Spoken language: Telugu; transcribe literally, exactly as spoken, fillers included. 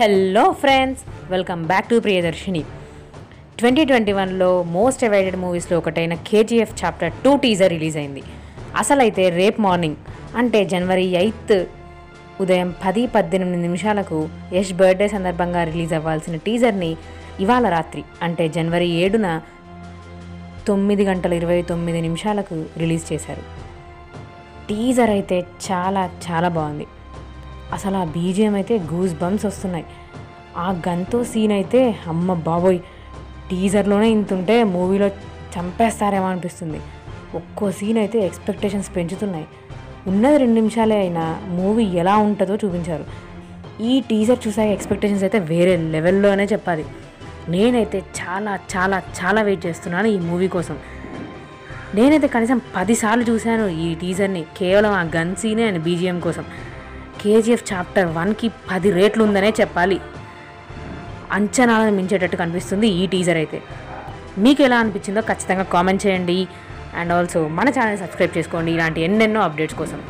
Hello friends, welcome back to Priyadarshini. Twenty twenty వన్లో మోస్ట్ అవైడెడ్ మూవీస్లో ఒకటైన KGF chapter two teaser release అయింది. అసలైతే రేపు మార్నింగ్ అంటే జనవరి ఎయిత్ ఉదయం పది పద్దెనిమిది నిమిషాలకు యష్ బర్త్డే సందర్భంగా రిలీజ్ అవ్వాల్సిన టీజర్ని ఇవాళ రాత్రి అంటే జనవరి ఏడున తొమ్మిది గంటల ఇరవై తొమ్మిది నిమిషాలకు రిలీజ్ చేశారు. టీజర్ అయితే చాలా చాలా బాగుంది. అసలు ఆ బీజిఎం అయితే గూస్ బంప్స్ వస్తున్నాయి. ఆ గంతో సీన్ అయితే అమ్మ బాబోయ్, టీజర్లోనే ఇంతుంటే మూవీలో చంపేస్తారేమో అనిపిస్తుంది. ఒక్కో సీన్ అయితే ఎక్స్పెక్టేషన్స్ పెంచుతున్నాయి. ఉన్నది రెండు నిమిషాలే అయినా మూవీ ఎలా ఉంటుందో చూపించారు. ఈ టీజర్ చూసాక ఎక్స్పెక్టేషన్స్ అయితే వేరే లెవెల్లోనే చెప్పాలి. నేనైతే చాలా చాలా చాలా వెయిట్ చేస్తున్నాను ఈ మూవీ కోసం. నేనైతే కనీసం పదిసార్లు చూశాను ఈ టీజర్ని, కేవలం ఆ గన్ సీనే అండ్ బీజిఎం కోసం. కేజీఎఫ్ చాప్టర్ వన్కి పది రేట్లు ఉందనే చెప్పాలి. అంచనాలను మించేటట్టు కనిపిస్తుంది ఈ టీజర్ అయితే. మీకు ఎలా అనిపించిందో ఖచ్చితంగా కామెంట్ చేయండి. అండ్ ఆల్సో మన ఛానల్ సబ్స్క్రైబ్ చేసుకోండి ఇలాంటి ఎన్నెన్నో అప్డేట్స్ కోసం.